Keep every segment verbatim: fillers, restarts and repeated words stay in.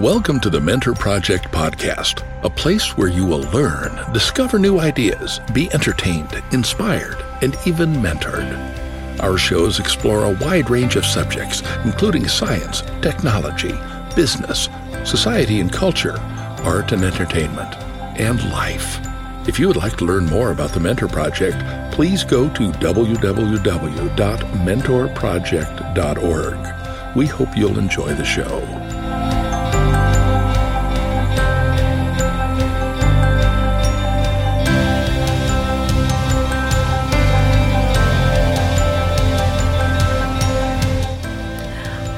Welcome to the Mentor Project Podcast, a place where you will learn, discover new ideas, be entertained, inspired, and even mentored. Our shows explore a wide range of subjects, including science, technology, business, society and culture, art and entertainment, and life. If you would like to learn more about the Mentor Project, please go to w w w dot mentor project dot org. We hope you'll enjoy the show.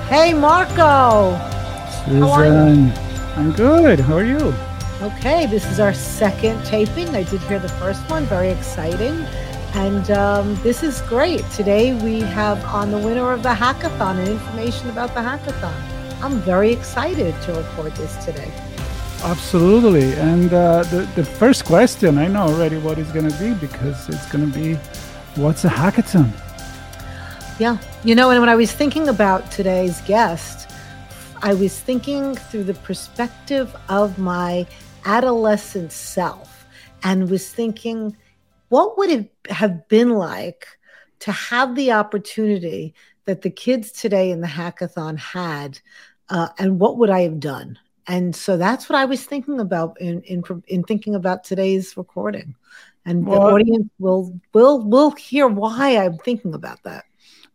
Hey, Marco. Susan, how are you? I'm good. How are you? Okay, this is our second taping. I did hear the first one. Very exciting. And um, this is great. Today we have on the winner of the hackathon and information about the hackathon. I'm very excited to record this today. Absolutely. And uh, the, the first question, I know already what it's going to be, because it's going to be, what's a hackathon? Yeah. You know, and when I was thinking about today's guest, I was thinking through the perspective of my adolescent self, and was thinking, what would it have been like to have the opportunity that the kids today in the hackathon had, uh, and what would I have done? And so that's what I was thinking about in in, in thinking about today's recording. And well, the audience will will will hear why I'm thinking about that.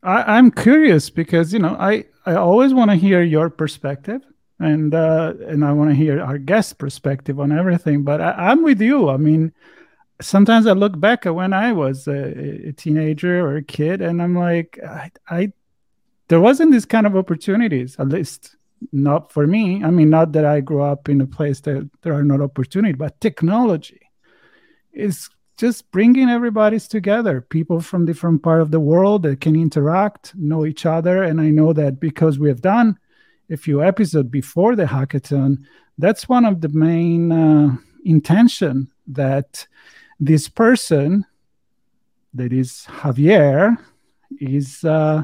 I, I'm curious because, you know, I, I always want to hear your perspective, and uh, and I want to hear our guest's perspective on everything. But I, I'm with you. I mean, sometimes I look back at when I was a, a teenager or a kid, and I'm like, I, I there wasn't this kind of opportunities, at least not for me. I mean, not that I grew up in a place that there are not opportunities, but technology is just bringing everybody's together, people from different part of the world that can interact, know each other. And I know that because we have done a few episodes before the hackathon, that's one of the main uh, intention that this person, that is Javier, is uh,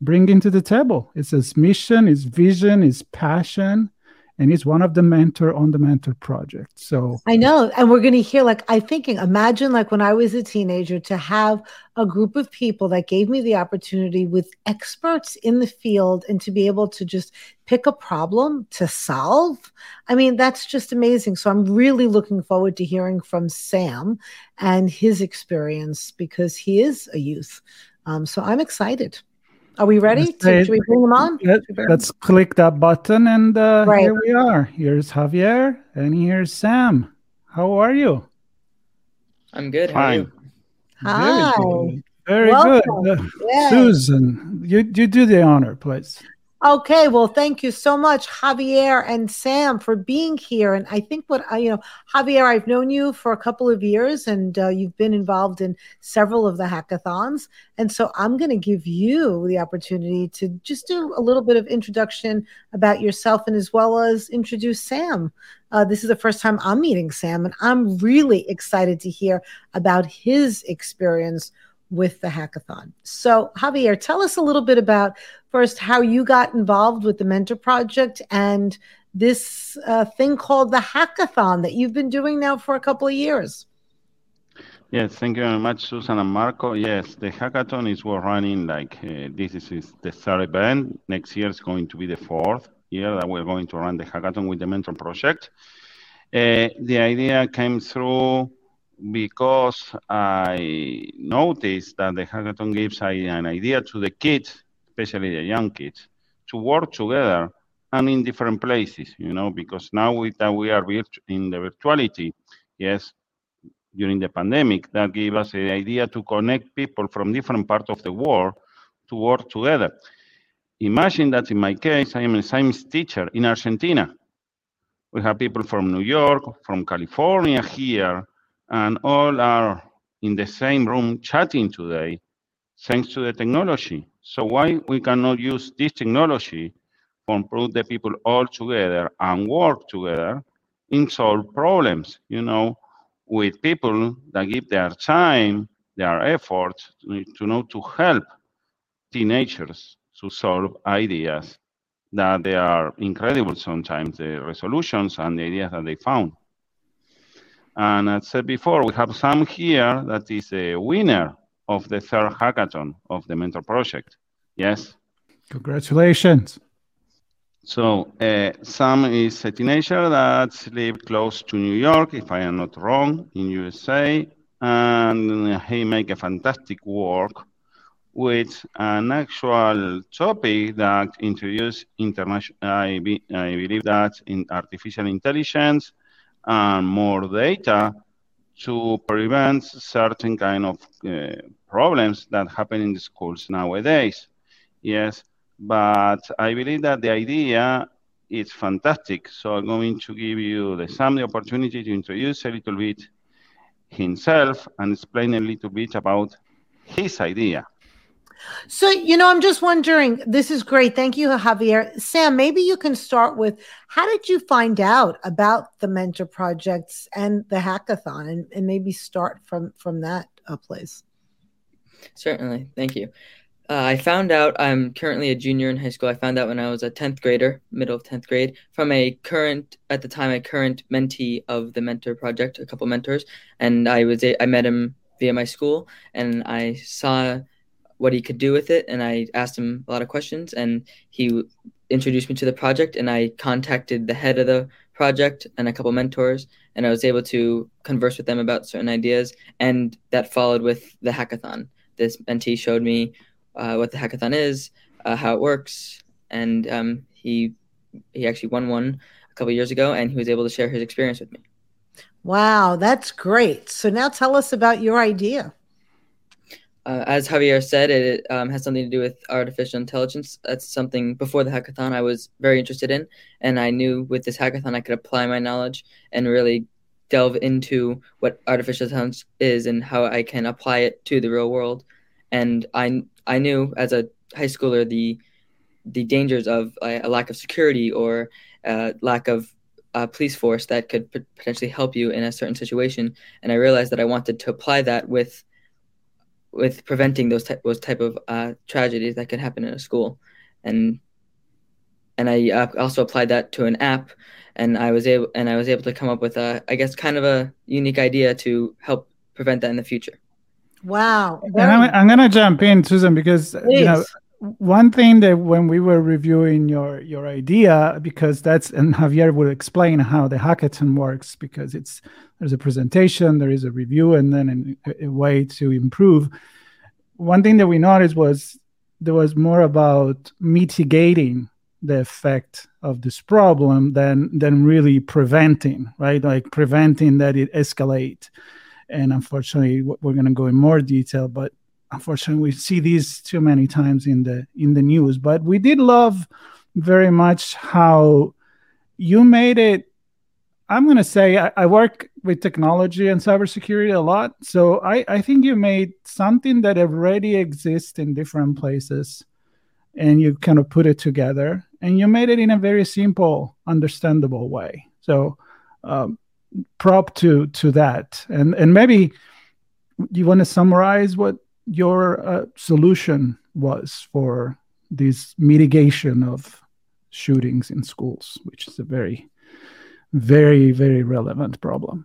bringing to the table. It's his mission, his vision, his passion. And he's one of the mentor on the Mentor Project. So I know. And we're going to hear, like, I'm thinking, imagine like when I was a teenager to have a group of people that gave me the opportunity with experts in the field, and to be able to just pick a problem to solve. I mean, that's just amazing. So I'm really looking forward to hearing from Sam and his experience, because he is a youth. Um, so I'm excited. Are we ready? Should we bring them on? Let's click that button, and uh, right. Here we are. Here's Javier, and here's Sam. How are you? I'm good. How are you? Hi. Very good. Very good. Uh, Susan, you, you do the honor, please. Okay, well, thank you so much, Javier and Sam, for being here. And I think what I, you know, Javier, I've known you for a couple of years, and uh, you've been involved in several of the hackathons. And so I'm going to give you the opportunity to just do a little bit of introduction about yourself, and as well as introduce Sam. Uh, this is the first time I'm meeting Sam, and I'm really excited to hear about his experience with the hackathon. So Javier, tell us a little bit about first how you got involved with the Mentor Project and this uh, thing called the hackathon that you've been doing now for a couple of years. Yes, thank you very much, Susan and Marco. Yes, the hackathon is we're running, like uh, this is the third event. Next year is going to be the fourth year that we're going to run the hackathon with the Mentor Project. Uh, the idea came through because I noticed that the hackathon gives an idea to the kids, especially the young kids, to work together and in different places, you know, because now we, that we are virt- in the virtuality, yes, during the pandemic, that gave us the idea to connect people from different parts of the world to work together. Imagine that in my case, I am a science teacher in Argentina. We have people from New York, from California here, and all are in the same room chatting today, thanks to the technology. So why we cannot use this technology to improve the people all together and work together in solve problems, you know, with people that give their time, their efforts, to, to know to help teenagers to solve ideas that they are incredible sometimes, the resolutions and the ideas that they found. And as I said before, we have Sam here that is a winner of the third hackathon of the Mentor Project. Yes. Congratulations. So uh, Sam is a teenager that lived close to New York, if I am not wrong, in U S A, and he make a fantastic work with an actual topic that introduced international, I, be, I believe that in artificial intelligence and more data to prevent certain kind of uh, problems that happen in the schools nowadays. Yes. But I believe that the idea is fantastic. So I'm going to give you the Sam the opportunity to introduce a little bit himself and explain a little bit about his idea. So, you know, I'm just wondering, this is great. Thank you, Javier. Sam, maybe you can start with, how did you find out about the Mentor Projects and the hackathon, and, and maybe start from, from that uh, place? Certainly. Thank you. Uh, I found out, I'm currently a junior in high school. I found out when I was a tenth grader, middle of tenth grade, from a current, at the time, a current mentee of the Mentor Project, a couple mentors. And I was, I met him via my school, and I saw what he could do with it. And I asked him a lot of questions, and he introduced me to the project, and I contacted the head of the project and a couple mentors, and I was able to converse with them about certain ideas. And that followed with the hackathon. This mentee showed me Uh, what the hackathon is, uh, how it works, and um, he he actually won one a couple of years ago, and he was able to share his experience with me. Wow, that's great. So now tell us about your idea. Uh, as Javier said, it um, has something to do with artificial intelligence. That's something before the hackathon I was very interested in, and I knew with this hackathon I could apply my knowledge and really delve into what artificial intelligence is and how I can apply it to the real world. And I I knew as a high schooler the the dangers of a, a lack of security or a lack of a police force that could p- potentially help you in a certain situation. And I realized that I wanted to apply that with with preventing those type, those type of uh, tragedies that could happen in a school. And and I uh, also applied that to an app, and I was able and I was able to come up with a I guess kind of a unique idea to help prevent that in the future. Wow. And I'm, I'm going to jump in, Susan, because please. You know, one thing that when we were reviewing your, your idea, because that's, and Javier will explain how the hackathon works, because it's, there's a presentation, there is a review, and then a, a way to improve. One thing that we noticed was there was more about mitigating the effect of this problem than, than really preventing, right? Like preventing that it escalate. And unfortunately, we're going to go in more detail, but unfortunately, we see these too many times in the in the news. But we did love very much how you made it. I'm going to say I, I work with technology and cybersecurity a lot. So I, I think you made something that already exists in different places, and you kind of put it together, and you made it in a very simple, understandable way. So um prop to to that, and and maybe you want to summarize what your uh, solution was for this mitigation of shootings in schools, which is a very very very relevant problem.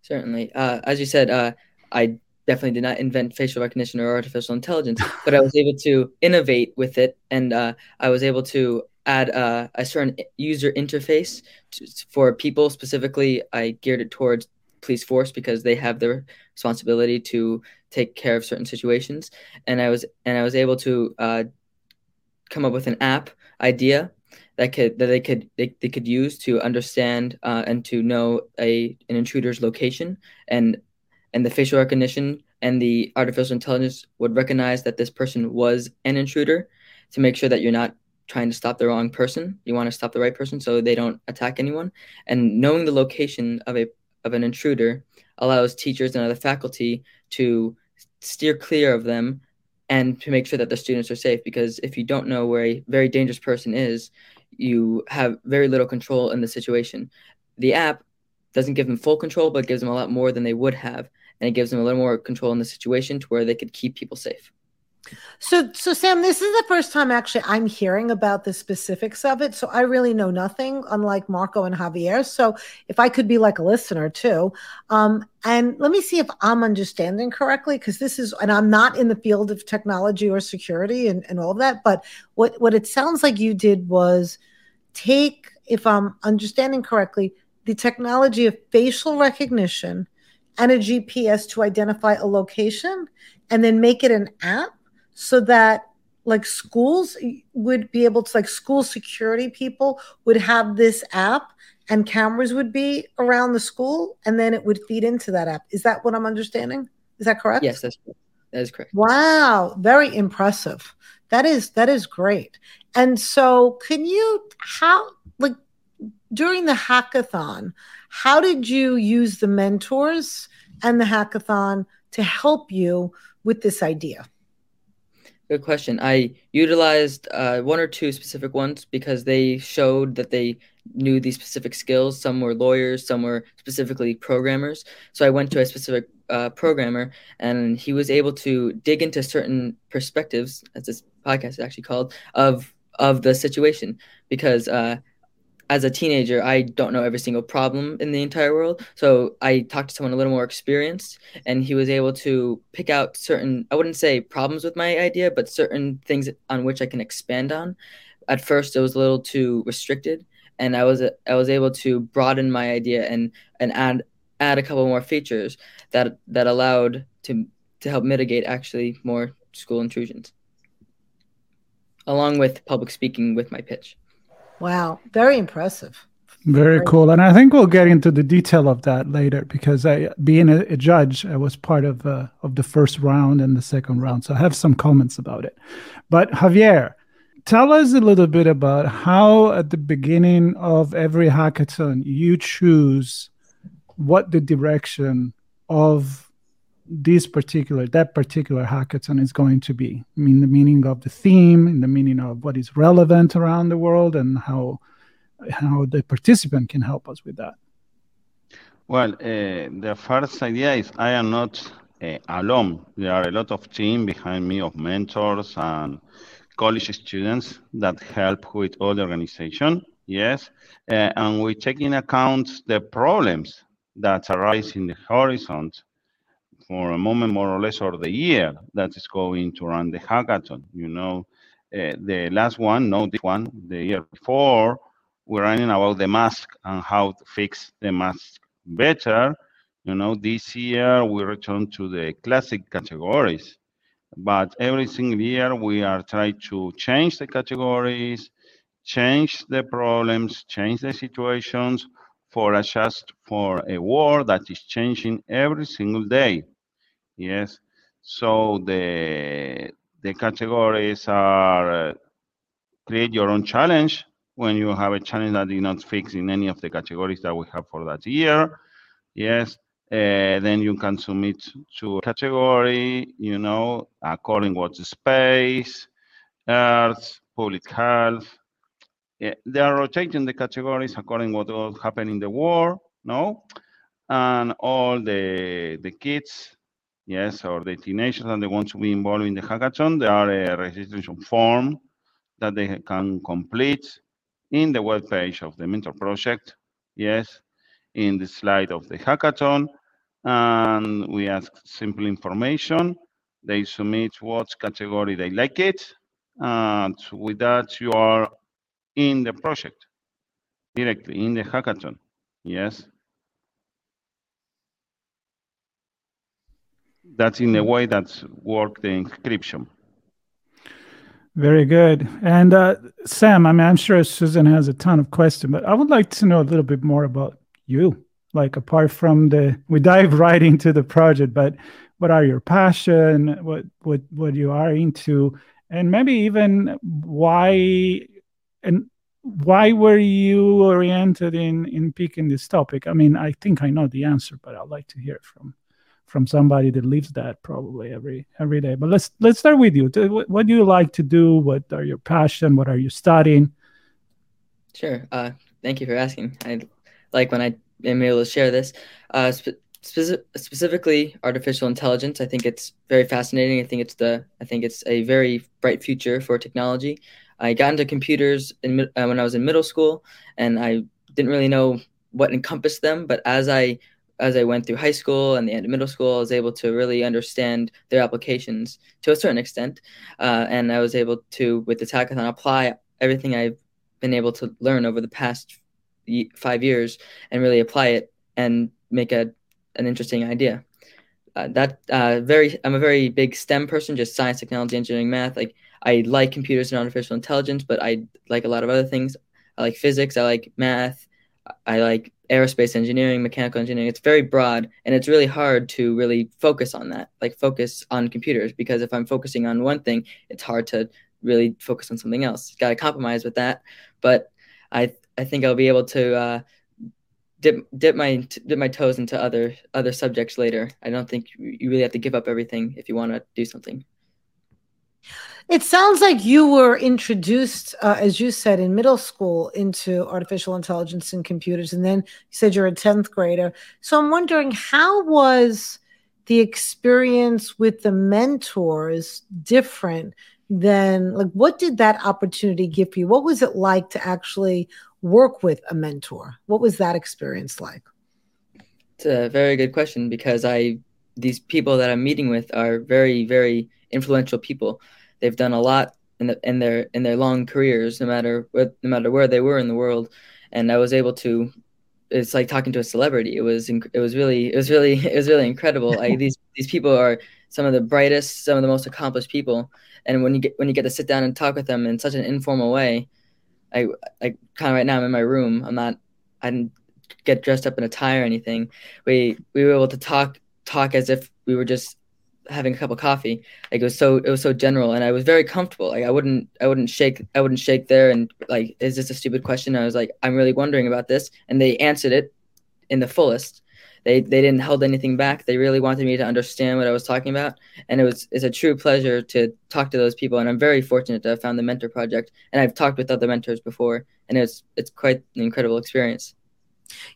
Certainly. Uh, as you said, uh, I definitely did not invent facial recognition or artificial intelligence, but I was able to innovate with it, and uh, I was able to add uh, a certain user interface to, for people specifically. I geared it towards police force because they have the responsibility to take care of certain situations. And I was and I was able to uh, come up with an app idea that could that they could they, they could use to understand uh, and to know a an intruder's location, and and the facial recognition and the artificial intelligence would recognize that this person was an intruder to make sure that you're not trying to stop the wrong person. You want to stop the right person so they don't attack anyone. And knowing the location of a of an intruder allows teachers and other faculty to steer clear of them and to make sure that the students are safe. Because if you don't know where a very dangerous person is, you have very little control in the situation. The app doesn't give them full control, but gives them a lot more than they would have. And it gives them a little more control in the situation to where they could keep people safe. So, so Sam, this is the first time actually I'm hearing about the specifics of it. So I really know nothing, unlike Marco and Javier. So if I could be like a listener too, um, and let me see if I'm understanding correctly, because this is, and I'm not in the field of technology or security and, and all of that, but what, what it sounds like you did was take, if I'm understanding correctly, the technology of facial recognition and a G P S to identify a location and then make it an app. So that like schools would be able to, like school security people would have this app and cameras would be around the school and then it would feed into that app. Is that what I'm understanding? Is that correct? Yes, that's, that is correct. Wow. Very impressive. That is, that is great. And so can you, how, like during the hackathon, how did you use the mentors and the hackathon to help you with this idea? Good question. I utilized uh, one or two specific ones because they showed that they knew these specific skills. Some were lawyers, some were specifically programmers. So I went to a specific uh, programmer and he was able to dig into certain perspectives, as this podcast is actually called, of of the situation. Because uh, as a teenager, I don't know every single problem in the entire world. So I talked to someone a little more experienced and he was able to pick out certain, I wouldn't say problems with my idea, but certain things on which I can expand on. At first, it was a little too restricted and I was I was able to broaden my idea and, and add add a couple more features that that allowed to to help mitigate actually more school intrusions, along with public speaking with my pitch. Wow. Very impressive. Very, Very cool. And I think we'll get into the detail of that later because I, being a, a judge, I was part of uh, of the first round and the second round. So I have some comments about it. But Javier, tell us a little bit about how at the beginning of every hackathon, you choose what the direction of this particular, that particular hackathon is going to be. I mean, the meaning of the theme, and the meaning of what is relevant around the world and how how the participant can help us with that. Well, uh, the first idea is I am not uh, alone. There are a lot of team behind me of mentors and college students that help with all the organization, yes. Uh, and we take in account the problems that arise in the horizon for a moment, more or less, or the year that is going to run the hackathon. You know, uh, the last one, no, this one, the year before, we're running about the mask and how to fix the mask better. You know, this year we return to the classic categories, but every single year we are trying to change the categories, change the problems, change the situations for a just for a world that is changing every single day. Yes, so the the categories are uh, create your own challenge when you have a challenge that is not fixed in any of the categories that we have for that year. Yes, uh, then you can submit to a category, you know, according to what space, earth, public health. Yeah, they are rotating the categories according to what will happen in the war, no? And all the the kids, yes, or the teenagers that they want to be involved in the hackathon, there are a registration form that they can complete in the web page of the Mentor Project, yes, in the slide of the hackathon. And we ask simple information. They submit what category they like it. And with that, you are in the project, directly in the hackathon, yes. That's in a way that's worked the inscription. Very good. And uh, Sam, I mean, I'm sure Susan has a ton of questions, but I would like to know a little bit more about you. Like apart from the, we dive right into the project, but what are your passion, what what what you are into, and maybe even why And why were you oriented in, in picking this topic? I mean, I think I know the answer, but I'd like to hear it from from somebody that lives that probably every every day. But let's let's start with you. What do you like to do? What are your passion? What are you studying? Sure. Uh, thank you for asking. I like when I am able to share this. Uh, spe- speci- specifically, artificial intelligence. I think it's very fascinating. I think it's the I think it's a very bright future for technology. I got into computers in, uh, when I was in middle school, and I didn't really know what encompassed them. But as I as I went through high school and the end of middle school, I was able to really understand their applications to a certain extent. Uh, and I was able to, with this hackathon, apply everything I've been able to learn over the past five years and really apply it and make a an interesting idea. Uh, that uh, very, I'm a very big STEM person, just science, technology, engineering, math. Like I like computers and artificial intelligence, but I like a lot of other things. I like physics. I like math. I like aerospace engineering, mechanical engineering. It's very broad, and it's really hard to really focus on that, like focus on computers, because if I'm focusing on one thing, it's hard to really focus on something else. Got to compromise with that. But I I think I'll be able to uh, dip dip my dip my toes into other other subjects later. I don't think you really have to give up everything if you want to do something. It sounds like you were introduced, uh, as you said, in middle school into artificial intelligence and computers, and then you said you're a tenth grader. So I'm wondering, how was the experience with the mentors different than, like, what did that opportunity give you? What was it like to actually work with a mentor? What was that experience like? It's a very good question, because I these people that I'm meeting with are very, very influential people. They've done a lot in, the, in their in their long careers, no matter what, no matter where they were in the world. And I was able to. It's like talking to a celebrity. It was inc- it was really it was really it was really incredible. I, these these people are some of the brightest, some of the most accomplished people. And when you get when you get to sit down and talk with them in such an informal way, I I kind of right now I'm in my room. I'm not I didn't get dressed up in a tie or anything. We we were able to talk talk as if we were just having a cup of coffee. Like it was so, it was so general, and I was very comfortable. Like I wouldn't, I wouldn't shake, I wouldn't shake there. And like, is this a stupid question? I was like, I'm really wondering about this. And they answered it in the fullest. They, they didn't hold anything back. They really wanted me to understand what I was talking about. And it was, it's a true pleasure to talk to those people. And I'm very fortunate to have found the Mentor Project, and I've talked with other mentors before, and it's, it's quite an incredible experience.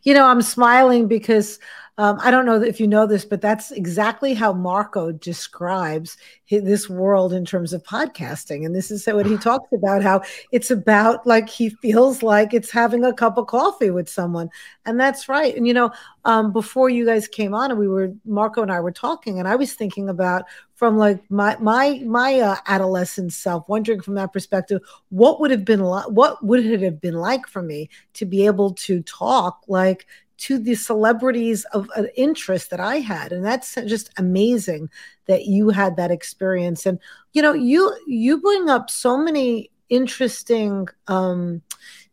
You know, I'm smiling because um, I don't know if you know this, but that's exactly how Marco describes his, this world in terms of podcasting. And this is what he talks about, how it's about, like, he feels like it's having a cup of coffee with someone. And that's right. And, you know, um, before you guys came on, and we were, Marco and I were talking, and I was thinking about from like my my my uh, adolescent self, wondering from that perspective, what would have been li- what would it have been like for me to be able to talk like to the celebrities of an uh, interest that I had, and that's just amazing that you had that experience. And you know, you you bring up so many interesting Um,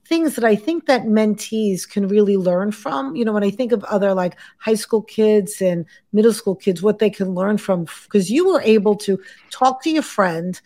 things that I think that mentees can really learn from. You know, when I think of other like high school kids and middle school kids, what they can learn from, because you were able to talk to your friend,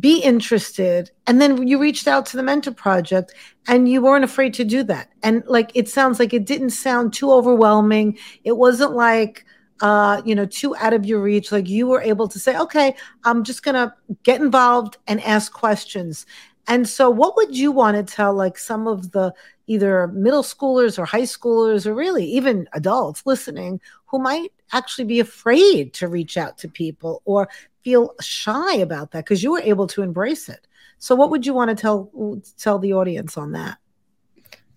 be interested, and then you reached out to the Mentor Project, and you weren't afraid to do that. And like, it sounds like it didn't sound too overwhelming. It wasn't like, uh, you know, too out of your reach. Like you were able to say, okay, I'm just going to get involved and ask questions. And so what would you want to tell like some of the either middle schoolers or high schoolers, or really even adults listening, who might actually be afraid to reach out to people or feel shy about that, because you were able to embrace it? So what would you want to tell tell the audience on that?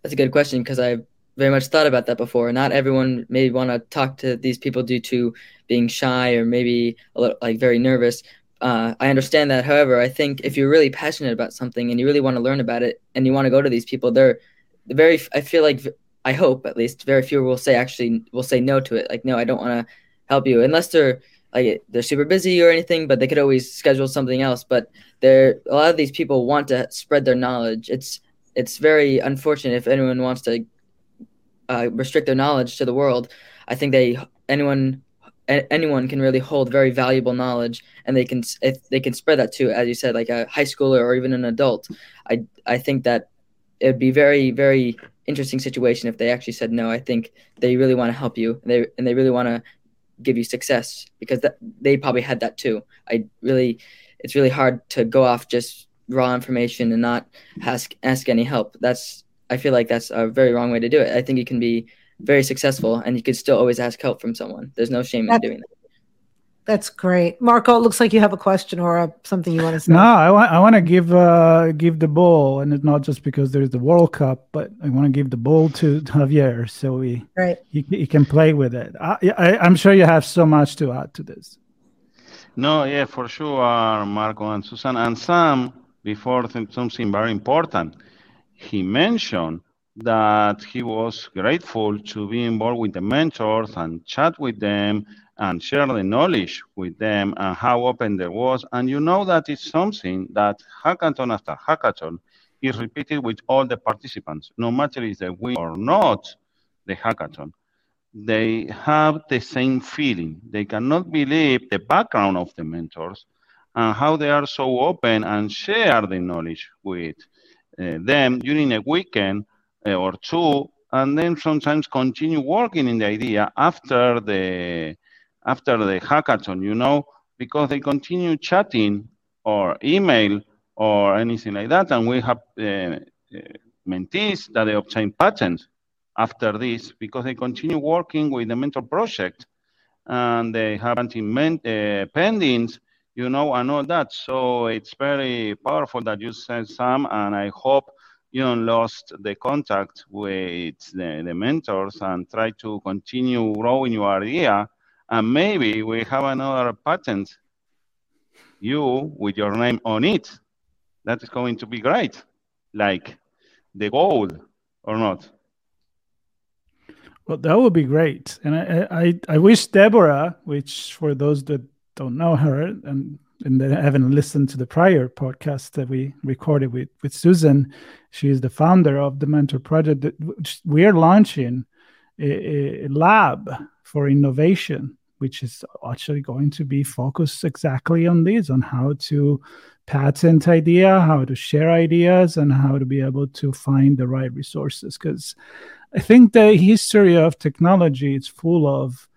That's a good question, because I've very much thought about that before. Not everyone may want to talk to these people due to being shy or maybe a little, like very nervous. Uh, I understand that. However, I think if you're really passionate about something and you really want to learn about it and you want to go to these people, they're very, I feel like, I hope at least very few will say actually will say no to it. Like, no, I don't want to help you, unless they're like, they're super busy or anything, but they could always schedule something else. But there, a lot of these people want to spread their knowledge. It's, it's very unfortunate if anyone wants to uh, restrict their knowledge to the world. I think they, anyone a- anyone can really hold very valuable knowledge, and they can if they can spread that to, as you said, like a high schooler or even an adult. I I think that it'd be very, very interesting situation if they actually said no. I think they really want to help you, and they and they really want to give you success, because that, they probably had that too. I really, it's really hard to go off just raw information and not ask ask any help. That's I feel like that's a very wrong way to do it. I think you can be very successful, and you can still always ask help from someone. There's no shame that's, in doing that. That's great, Marco. It looks like you have a question or a, something you want to say. No, I want I want to give uh, give the ball, and it's not just because there's the World Cup, but I want to give the ball to Javier so he right. he, he can play with it. I, I I'm sure you have so much to add to this. No, yeah, for sure, Marco and Susan and Sam. Before something very important, he mentioned that he was grateful to be involved with the mentors and chat with them and share the knowledge with them and how open there was. And you know that it's something that hackathon after hackathon is repeated with all the participants, no matter if they win or not the hackathon. They have the same feeling. They cannot believe the background of the mentors and how they are so open and share the knowledge with uh, them during a weekend or two, and then sometimes continue working in the idea after the after the hackathon, you know, because they continue chatting or email or anything like that. And we have uh, mentees that they obtain patents after this because they continue working with the Mentor Project, and they have anti-ment- uh, pendings, you know, and all that. So it's very powerful that you said, Sam, and I hope you don't lost the contact with the, the mentors and try to continue growing your idea. And maybe we have another patent, you with your name on it. That is going to be great, like the gold or not. Well, that would be great. And I, I, I wish Deborah, which for those that don't know her and and then haven't listened to the prior podcast that we recorded with, with Susan. She is the founder of the Mentor Project. We are launching a, a lab for innovation, which is actually going to be focused exactly on this, on how to patent idea, how to share ideas, and how to be able to find the right resources. Because I think the history of technology is full of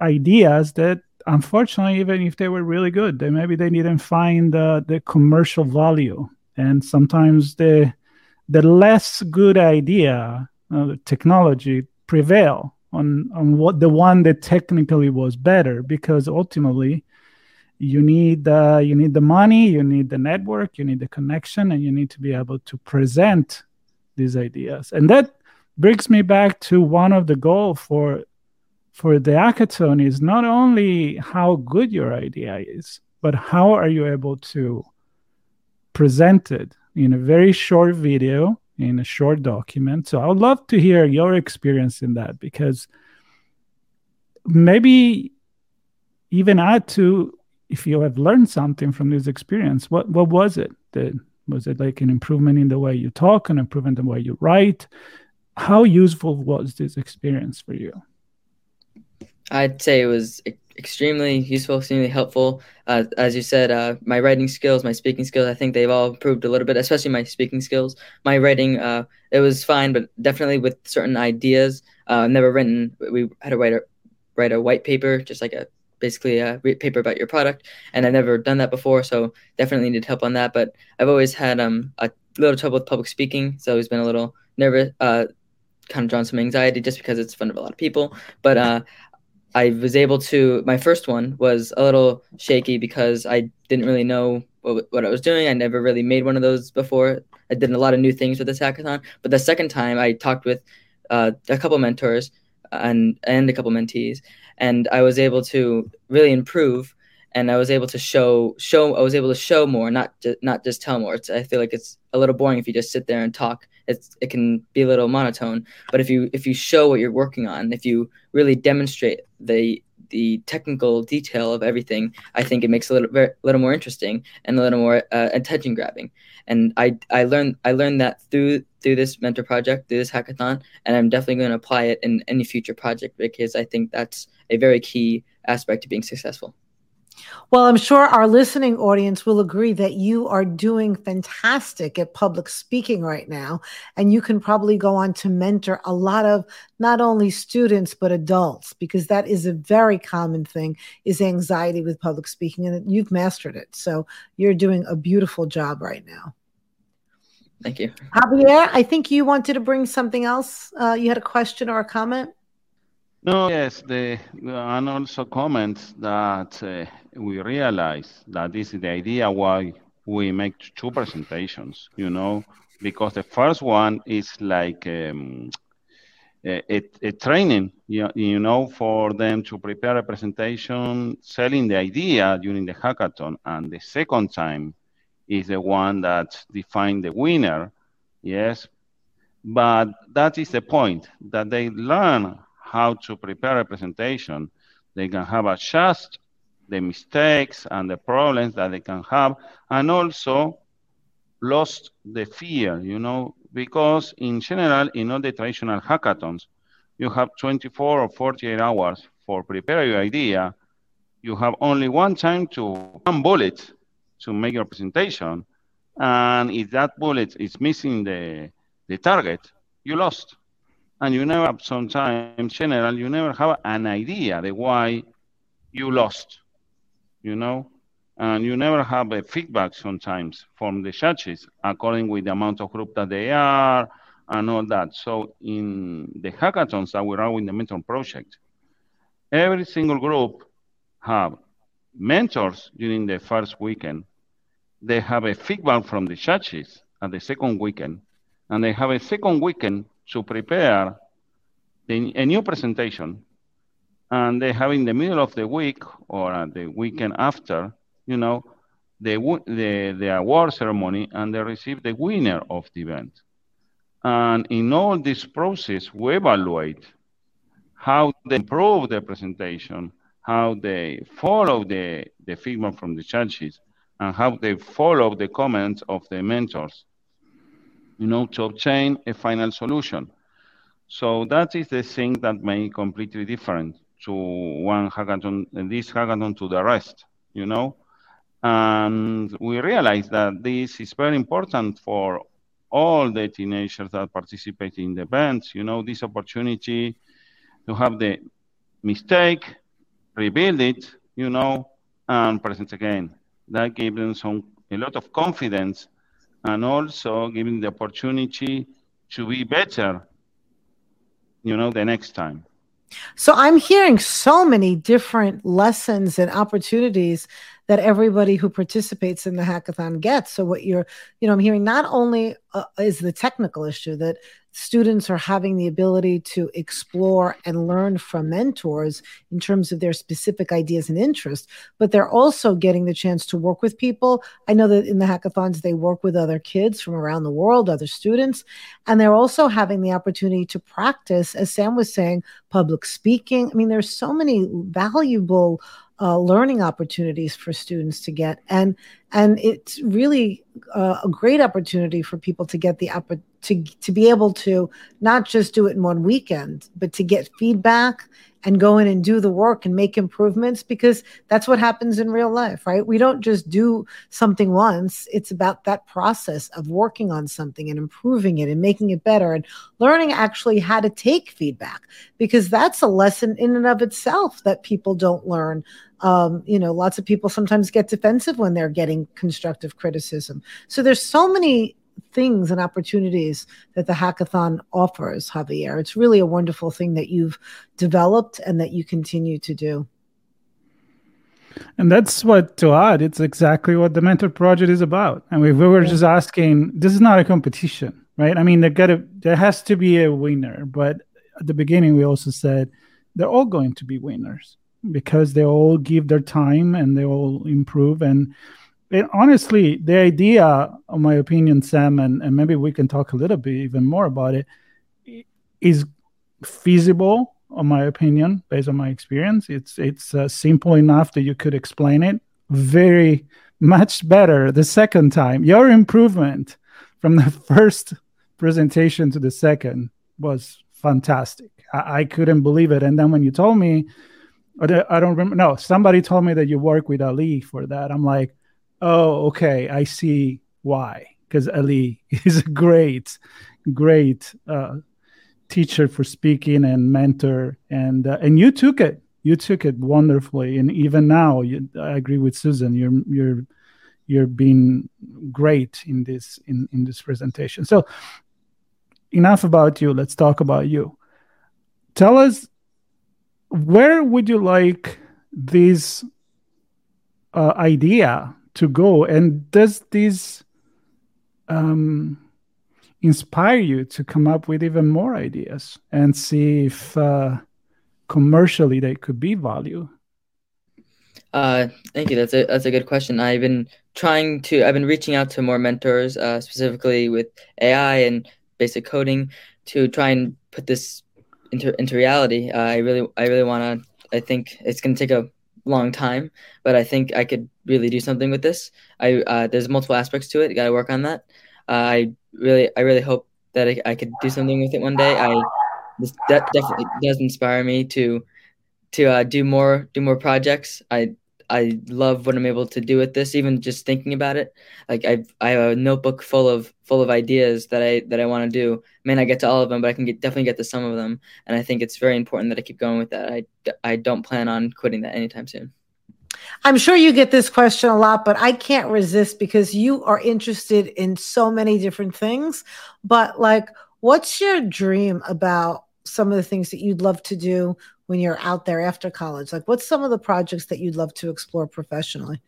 ideas that, unfortunately, even if they were really good, they maybe they didn't find uh, the commercial value. And sometimes the the less good idea, uh, the technology, prevail on, on what the one that technically was better, because ultimately you need uh, you need the money, you need the network, you need the connection, and you need to be able to present these ideas. And that brings me back to one of the goals for for the hackathon is not only how good your idea is, but how are you able to present it in a very short video, in a short document. So I would love to hear your experience in that, because maybe even add to, if you have learned something from this experience, what, what was it? That, was it like an improvement in the way you talk, an improvement in the way you write? How useful was this experience for you? I'd say it was extremely useful, extremely helpful. Uh, as you said, uh, my writing skills, my speaking skills, I think they've all improved a little bit, especially my speaking skills. My writing, uh, it was fine, but definitely with certain ideas, uh, never written. We had to write a, write a white paper, just like a basically a paper about your product, and I've never done that before, so definitely needed help on that. But I've always had um, a little trouble with public speaking, so I've been a little nervous, uh, kind of drawn some anxiety just because it's in front of a lot of people. But uh, I was able to, my first one was a little shaky because I didn't really know what, what I was doing. I never really made one of those before. I did a lot of new things with this hackathon. But the second time I talked with uh, a couple mentors and, and a couple mentees, and I was able to really improve, and I was able to show, show I was able to show more, not, ju- not just tell more. It's, I feel like it's a little boring if you just sit there and talk. It's, it can be a little monotone, but if you if you show what you're working on, if you really demonstrate the the technical detail of everything, I think it makes it a little, little more interesting and a little more uh, attention grabbing. And I, I learned I learned that through through this mentor project, through this hackathon, and I'm definitely going to apply it in any future project because I think that's a very key aspect to being successful. Well, I'm sure our listening audience will agree that you are doing fantastic at public speaking right now, and you can probably go on to mentor a lot of not only students, but adults, because that is a very common thing, is anxiety with public speaking, and you've mastered it. So you're doing a beautiful job right now. Thank you. Javier, I think you wanted to bring something else. Uh, you had a question or a comment? No, yes, the, and also comments that uh, we realize that this is the idea why we make two presentations, you know, because the first one is like um, a, a training, you know, for them to prepare a presentation, selling the idea during the hackathon. And the second time is the one that defines the winner, yes. But that is the point, that they learn how to prepare a presentation. They can have adjust the mistakes and the problems that they can have, and also lost the fear, you know, because in general, in all the traditional hackathons, you have twenty-four or forty-eight hours for prepare your idea. You have only one time to one bullet to make your presentation. And if that bullet is missing the, the target, you lost. And you never, sometimes, in general, you never have an idea the why you lost, you know? And you never have a feedback sometimes from the judges, according with the amount of group that they are and all that. So in the hackathons that we run in the Mentor Project, every single group have mentors during the first weekend. They have a feedback from the judges at the second weekend. And they have a second weekend to prepare the, a new presentation, and they have in the middle of the week or at the weekend after, you know, the, the, the award ceremony, and they receive the winner of the event. And in all this process, we evaluate how they improve the presentation, how they follow the, the feedback from the judges, and how they follow the comments of the mentors, you know, to obtain a final solution. So that is the thing that may completely different to one hackathon, this hackathon to the rest, you know. And we realize that this is very important for all the teenagers that participate in the events, you know, this opportunity to have the mistake, rebuild it, you know, and present again. That gives them some, a lot of confidence, and also giving the opportunity to be better, you know, the next time. So I'm hearing so many different lessons and opportunities that everybody who participates in the hackathon gets. So what you're, you know, I'm hearing not only uh, is the technical issue that students are having the ability to explore and learn from mentors in terms of their specific ideas and interests, but they're also getting the chance to work with people. I know that in the hackathons, they work with other kids from around the world, other students, and they're also having the opportunity to practice, as Sam was saying, public speaking. I mean, there's so many valuable Uh, learning opportunities for students to get. And and it's really uh, a great opportunity for people to get the opp- to, to be able to not just do it in one weekend, but to get feedback and go in and do the work and make improvements, because that's what happens in real life, right? We don't just do something once. It's about that process of working on something and improving it and making it better and learning actually how to take feedback, because that's a lesson in and of itself that people don't learn. Um, you know, lots of people sometimes get defensive when they're getting constructive criticism. So there's so many things and opportunities that the hackathon offers, Javier. It's really a wonderful thing that you've developed and that you continue to do. And that's what, to add, it's exactly what the Mentor Project is about. And we were just asking, this is not a competition, right? I mean, they gotta, there has to be a winner. But at the beginning, we also said they're all going to be winners, because they all give their time and they all improve. And it, honestly, the idea, in my opinion, Sam, and, and maybe we can talk a little bit even more about it, is feasible in my opinion, based on my experience. It's it's uh, simple enough that you could explain it very much better the second time. Your improvement from the first presentation to the second was fantastic. I, I couldn't believe it. And then when you told me, I don't remember. No, somebody told me that you work with Ali for that. I'm like, oh, okay, I see why. Because Ali is a great, great uh, teacher for speaking and mentor, and uh, and you took it, you took it wonderfully. And even now, you, I agree with Susan. You're you're you're being great in this in, in this presentation. So, enough about you. Let's talk about you. Tell us, where would you like this uh, idea to go, and does this um inspire you to come up with even more ideas and see if uh, commercially they could be value? Uh, thank you. That's a that's a good question. I've been trying to, I've been reaching out to more mentors, uh, specifically with A I and basic coding, to try and put this into into reality. Uh, I really, I really want to. I think it's going to take a long time, but I think I could really do something with this. I uh, there's multiple aspects to it. You got to work on that. Uh, I really, I really hope that I, I could do something with it one day. I this, that definitely does inspire me to to uh, do more, do more projects. I I love what I'm able to do with this. Even just thinking about it, like I I have a notebook full of full of ideas that I that I want to do. I may not get to all of them, but I can get, definitely get to some of them. And I think it's very important that I keep going with that. I I don't plan on quitting that anytime soon. I'm sure you get this question a lot, but I can't resist because you are interested in so many different things. But like, what's your dream about some of the things that you'd love to do when you're out there after college? Like, what's some of the projects that you'd love to explore professionally?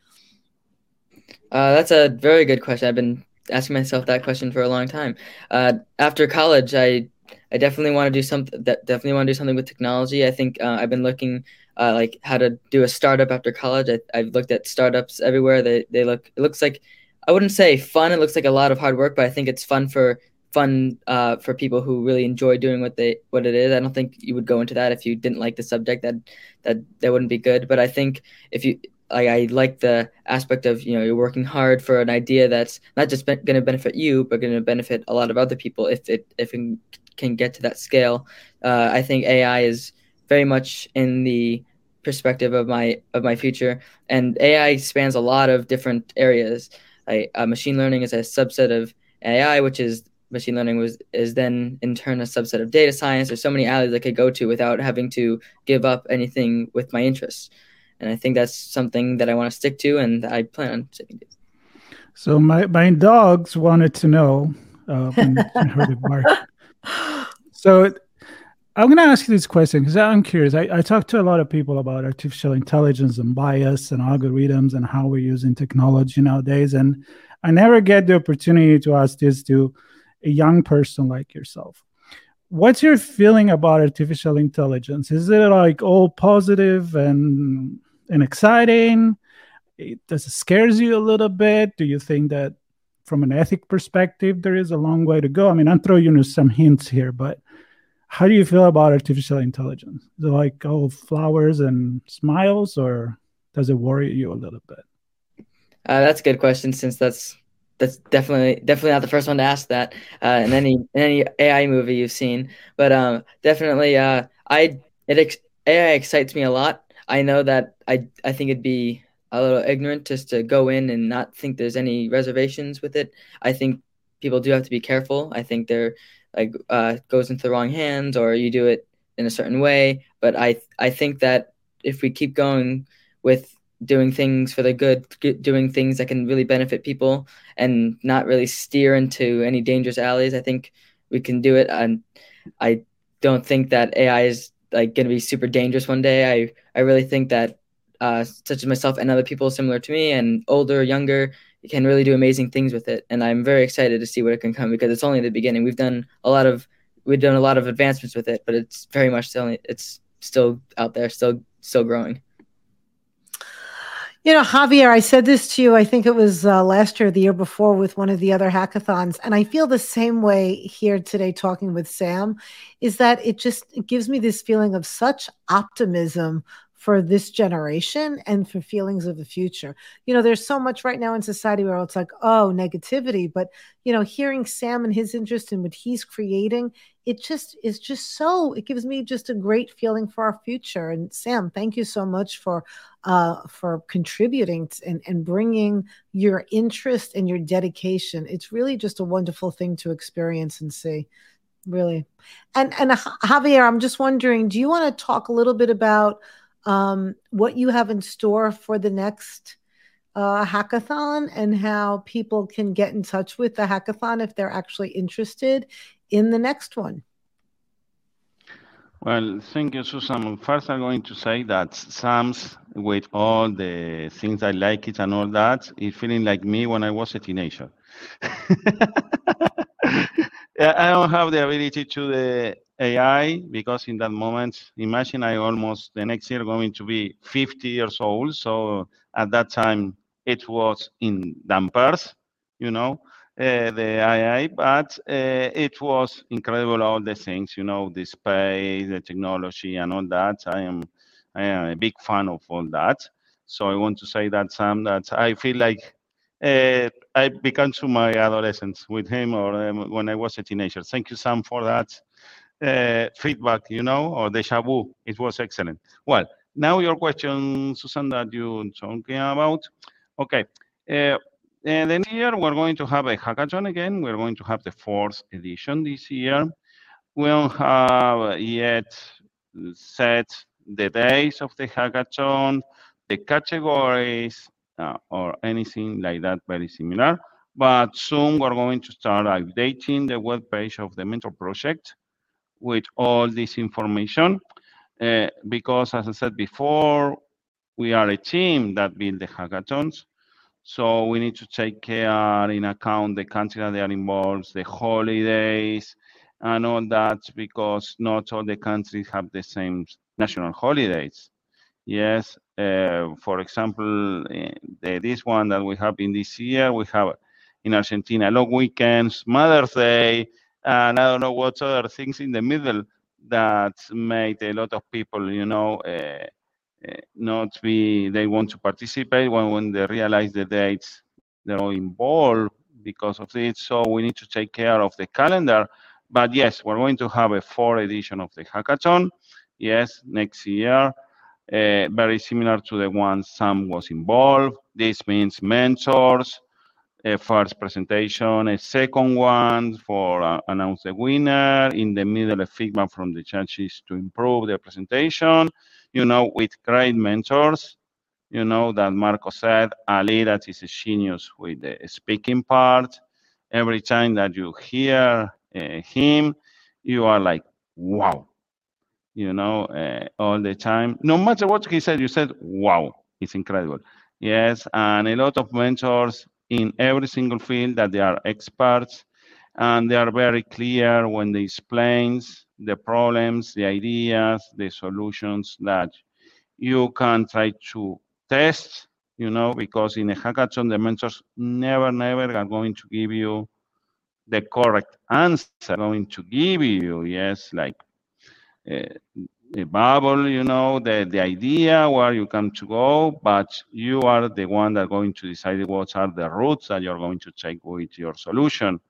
Uh, that's a very good question. I've been asking myself that question for a long time. Uh, after college, I I definitely want to do something. Definitely want to do something with technology. I think uh, I've been looking. Uh, like how to do a startup after college. I, I've looked at startups everywhere. They they look, it looks like, I wouldn't say fun. It looks like a lot of hard work, but I think it's fun for fun uh, for people who really enjoy doing what they what it is. I don't think you would go into that if you didn't like the subject. That that that wouldn't be good. But I think if you, like, I like the aspect of, you know, you're working hard for an idea that's not just be- going to benefit you, but going to benefit a lot of other people if it if it can get to that scale. Uh, I think A I is very much in the perspective of my of my future, and A I spans a lot of different areas. I, uh, machine learning is a subset of A I, which is machine learning was is then in turn a subset of data science. There's so many alleys I could go to without having to give up anything with my interests, and I think that's something that I want to stick to, and I plan on sticking to. So my my dogs wanted to know uh, when I heard it bark. So. I'm going to ask you this question because I'm curious. I, I talk to a lot of people about artificial intelligence and bias and algorithms and how we're using technology nowadays. And I never get the opportunity to ask this to a young person like yourself. What's your feeling about artificial intelligence? Is it like all positive and, and exciting? It, does it scare you a little bit? Do you think that from an ethic perspective, there is a long way to go? I mean, I'm throwing you some hints here, but how do you feel about artificial intelligence? Is it like, oh, flowers and smiles, or does it worry you a little bit? Uh, that's a good question, since that's that's definitely definitely not the first one to ask that uh, in any in any A I movie you've seen. But um, definitely, uh, I it ex- A I excites me a lot. I know that I I think it'd be a little ignorant just to go in and not think there's any reservations with it. I think people do have to be careful. I think they're like uh, goes into the wrong hands, or you do it in a certain way. But I I think that if we keep going with doing things for the good, doing things that can really benefit people and not really steer into any dangerous alleys, I think we can do it. And I don't think that A I is like going to be super dangerous one day. I, I really think that uh, such as myself and other people similar to me and older, younger, can really do amazing things with it, and I'm very excited to see what it can come, because it's only the beginning. We've done a lot of we've done a lot of advancements with it, but it's very much still it's still out there, still still growing. You know, Javier, I said this to you, I think it was uh, last year, or the year before, with one of the other hackathons, and I feel the same way here today talking with Sam, is that it just it gives me this feeling of such optimism for this generation and for feelings of the future. You know, there's so much right now in society where it's like, oh, negativity, but, you know, hearing Sam and his interest in what he's creating, it just is just so, it gives me just a great feeling for our future. And Sam, thank you so much for uh, for contributing and, and bringing your interest and your dedication. It's really just a wonderful thing to experience and see, really. And, and Javier, I'm just wondering, do you want to talk a little bit about um, what you have in store for the next uh, hackathon and how people can get in touch with the hackathon if they're actually interested in the next one? Well, thank you, Susan. First, I'm going to say that Sam's, with all the things I like it and all that, is feeling like me when I was a teenager. I don't have the ability to the A I because in that moment, imagine I almost the next year going to be fifty years old. So at that time, it was in dampers, you know. Uh, the A I, but uh, it was incredible, all the things, you know, the space, the technology and all that. I am, I am a big fan of all that. So I want to say that, Sam, that I feel like uh, I began to my adolescence with him or um, when I was a teenager. Thank you, Sam, for that uh, feedback, you know, or deja vu. It was excellent. Well, now your question, Susan, that you're talking about. Okay. Uh, Uh, then here we're going to have a hackathon again. We're going to have the fourth edition this year. We'll have yet set the days of the hackathon, the categories, uh, or anything like that very similar. But soon we're going to start updating the web page of the Mentor Project with all this information. Uh, because as I said before, we are a team that build the hackathons. So we need to take care in account the country that they are involved, the holidays and all that, because not all the countries have the same national holidays. Yes, uh, for example, the, this one that we have in this year, we have in Argentina long weekends, Mother's Day, and I don't know what other things in the middle that made a lot of people, you know, uh, not be, they want to participate when, when they realize the dates they're all involved because of it. So we need to take care of the calendar. But yes, we're going to have a fourth edition of the hackathon. Yes, next year, uh, very similar to the one Sam was involved. This means mentors, a first presentation, a second one for uh, announce the winner, in the middle a feedback from the judges to improve their presentation. You know, with great mentors, you know, that Marco said, Ali, that is a genius with the speaking part. Every time that you hear uh, him, you are like, wow, you know, uh, all the time. No matter what he said, you said, wow, it's incredible. Yes, and a lot of mentors in every single field that they are experts, and they are very clear when they explain the problems, the ideas, the solutions that you can try to test, you know, because in a hackathon, the mentors never, never are going to give you the correct answer. They're going to give you, yes, like a, a bubble, you know, the, the idea where you come to go, but you are the one that's going to decide what are the routes that you're going to take with your solution,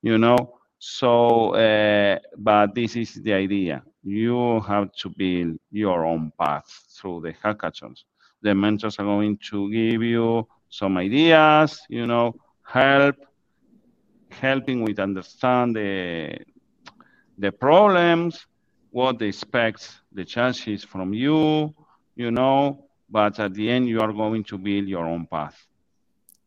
you know. So, uh, but this is the idea. You have to build your own path through the hackathons. The mentors are going to give you some ideas, you know, help, helping with understand the, the problems, what they expect the challenges from you, you know, but at the end, you are going to build your own path.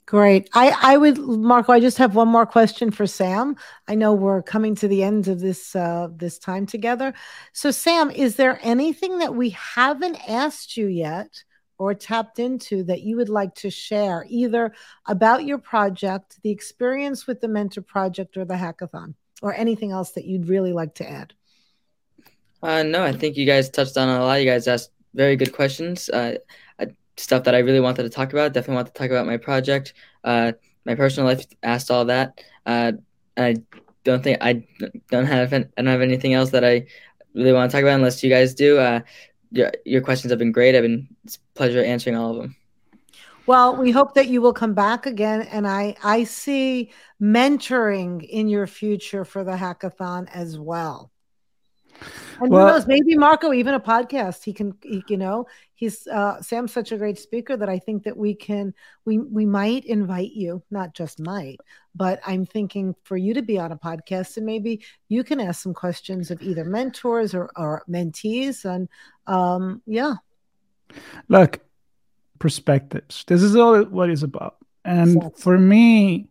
Great. I, I would, Marco, I just have one more question for Sam. I know we're coming to the end of this uh, this time together. So, Sam, is there anything that we haven't asked you yet or tapped into that you would like to share, either about your project, the experience with the Mentor Project or the hackathon, or anything else that you'd really like to add? Uh, no, I think you guys touched on a lot. You guys asked very good questions. Uh, I stuff that I really wanted to talk about. Definitely want to talk about my project, uh, my personal life, asked all that. Uh, I don't think I don't have I don't have anything else that I really want to talk about unless you guys do. Uh, your, your questions have been great. I've been it's a pleasure answering all of them. Well, we hope that you will come back again. And I, I see mentoring in your future for the hackathon as well. And well, who knows, maybe Marco, even a podcast, he can, he, you know, he's, uh, Sam's such a great speaker that I think that we can, we, we might invite you, not just might, but I'm thinking for you to be on a podcast and maybe you can ask some questions of either mentors or, or mentees. And, um, yeah. Look, perspectives. This is all what it's about. And exactly. For me,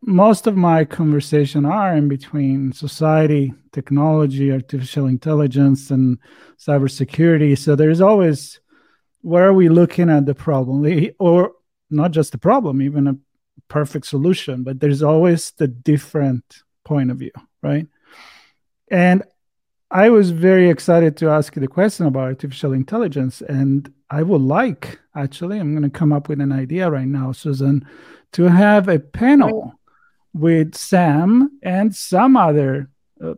most of my conversation are in between society, technology, artificial intelligence, and cybersecurity. So there's always, where are we looking at the problem? Or not just the problem, even a perfect solution, but there's always the different point of view, right? And I was very excited to ask you the question about artificial intelligence. And I would like, actually, I'm going to come up with an idea right now, Susan, to have a panel with Sam and some other uh,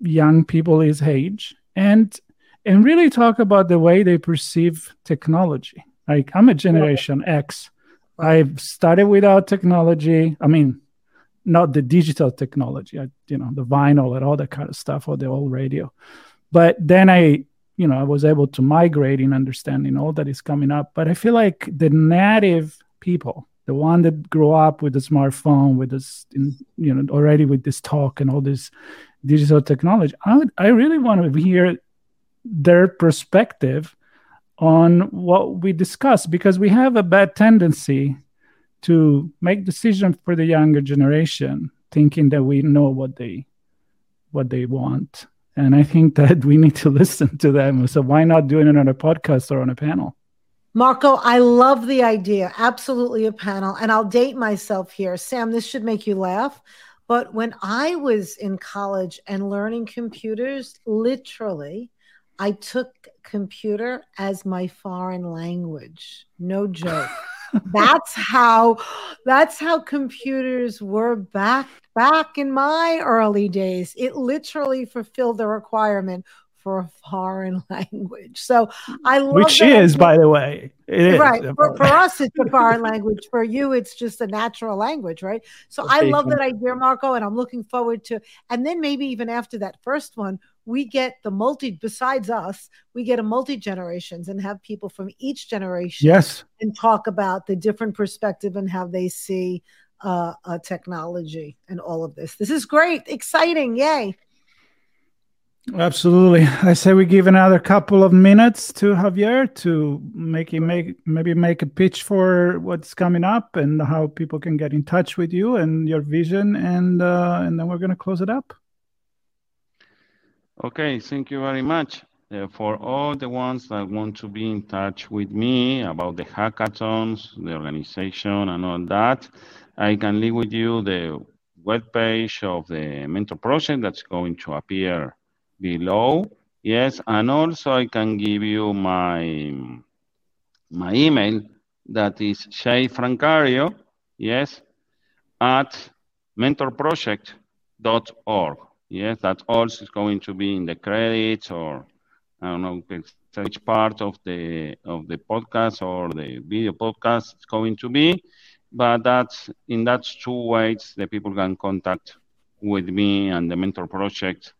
young people his age and and really talk about the way they perceive technology. Like, I'm a Generation X. I've started without technology. I mean, not the digital technology, I, you know, the vinyl and all that kind of stuff, or the old radio. But then I... you know, I was able to migrate in understanding all that is coming up. But I feel like the native people, the one that grew up with the smartphone, with this, you know, already with this talk and all this digital technology, I would, I really want to hear their perspective on what we discuss, because we have a bad tendency to make decisions for the younger generation, thinking that we know what they, what they want. And I think that we need to listen to them. So why not do it on a podcast or on a panel? Marco, I love the idea. Absolutely a panel. And I'll date myself here. Sam, this should make you laugh. But when I was in college and learning computers, literally, I took computer as my foreign language. No joke. That's how that's how computers were back back in my early days. It literally fulfilled the requirement for a foreign language. So I love Which that. is, by the way. It right. Is. For, for us, it's a foreign language. For you, it's just a natural language, right? So okay. I love that idea, Marco, and I'm looking forward to, and then maybe even after that first one, we get the multi, besides us, we get a multi-generations and have people from each generation yes. and talk about the different perspective and how they see uh, uh, technology and all of this. This is great. Exciting. Yay. Absolutely. I say we give another couple of minutes to Javier to make him make, maybe make a pitch for what's coming up and how people can get in touch with you and your vision. And, uh, and then we're going to close it up. Okay, thank you very much uh, for all the ones that want to be in touch with me about the hackathons, the organization, and all that. I can leave with you the webpage of the Mentor Project that's going to appear below. Yes, and also I can give you my my email that is jayfrancario, yes, at mentor project dot org. Yes, that also is going to be in the credits, or I don't know which part of the of the podcast or the video podcast it's going to be. But that's in that two ways that people can contact with me and the Mentor Project.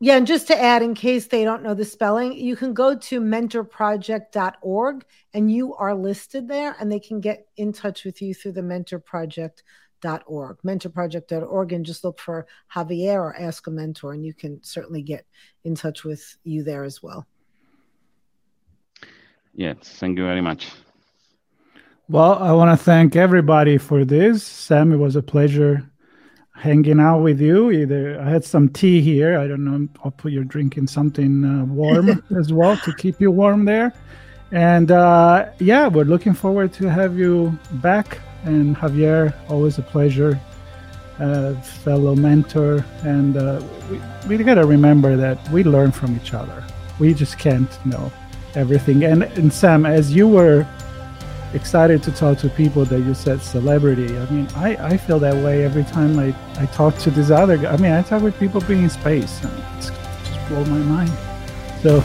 Yeah, and just to add, in case they don't know the spelling, you can go to mentor project dot org and you are listed there, and they can get in touch with you through the Mentor Project. Dot org, mentor project dot org, and just look for Javier or Ask a Mentor, and you can certainly get in touch with you there as well. Yes, thank you very much. Well, I want to thank everybody for this. Sam, it was a pleasure hanging out with you. Either I had some tea here. I don't know. Hopefully you're drinking something uh, warm as well to keep you warm there. And uh, yeah, we're looking forward to have you back. And Javier, always a pleasure, uh, fellow mentor. And uh, we, we got to remember that we learn from each other. We just can't know everything. And, and Sam, as you were excited to talk to people that you said celebrity, I mean, I, I feel that way every time I, I talk to this other guy. I mean, I talk with people being in space. I mean, it's just blow my mind. So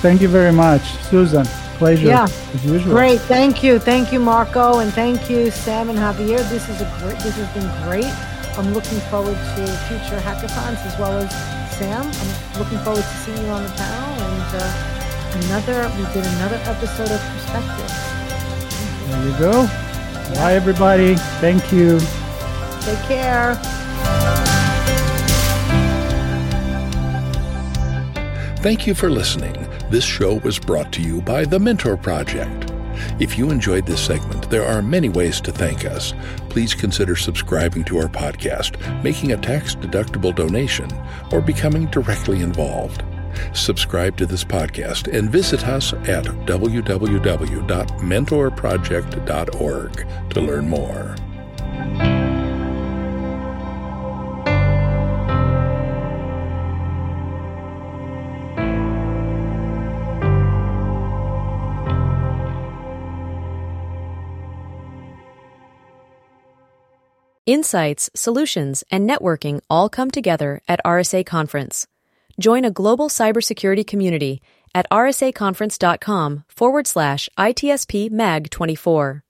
thank you very much, Susan. Pleasure, yeah. As usual. Great. Thank you. Thank you, Marco. And thank you, Sam and Javier. This is a great, this has been great. I'm looking forward to future hackathons as well as Sam. I'm looking forward to seeing you on the panel. And uh, another, we did another episode of Perspectives. There you go. Yeah. Bye, everybody. Thank you. Take care. Thank you for listening. This show was brought to you by The Mentor Project. If you enjoyed this segment, there are many ways to thank us. Please consider subscribing to our podcast, making a tax-deductible donation, or becoming directly involved. Subscribe to this podcast and visit us at w w w dot mentor project dot org to learn more. Insights, solutions, and networking all come together at R S A Conference. Join a global cybersecurity community at r s a conference dot com forward slash I T S P mag twenty-four.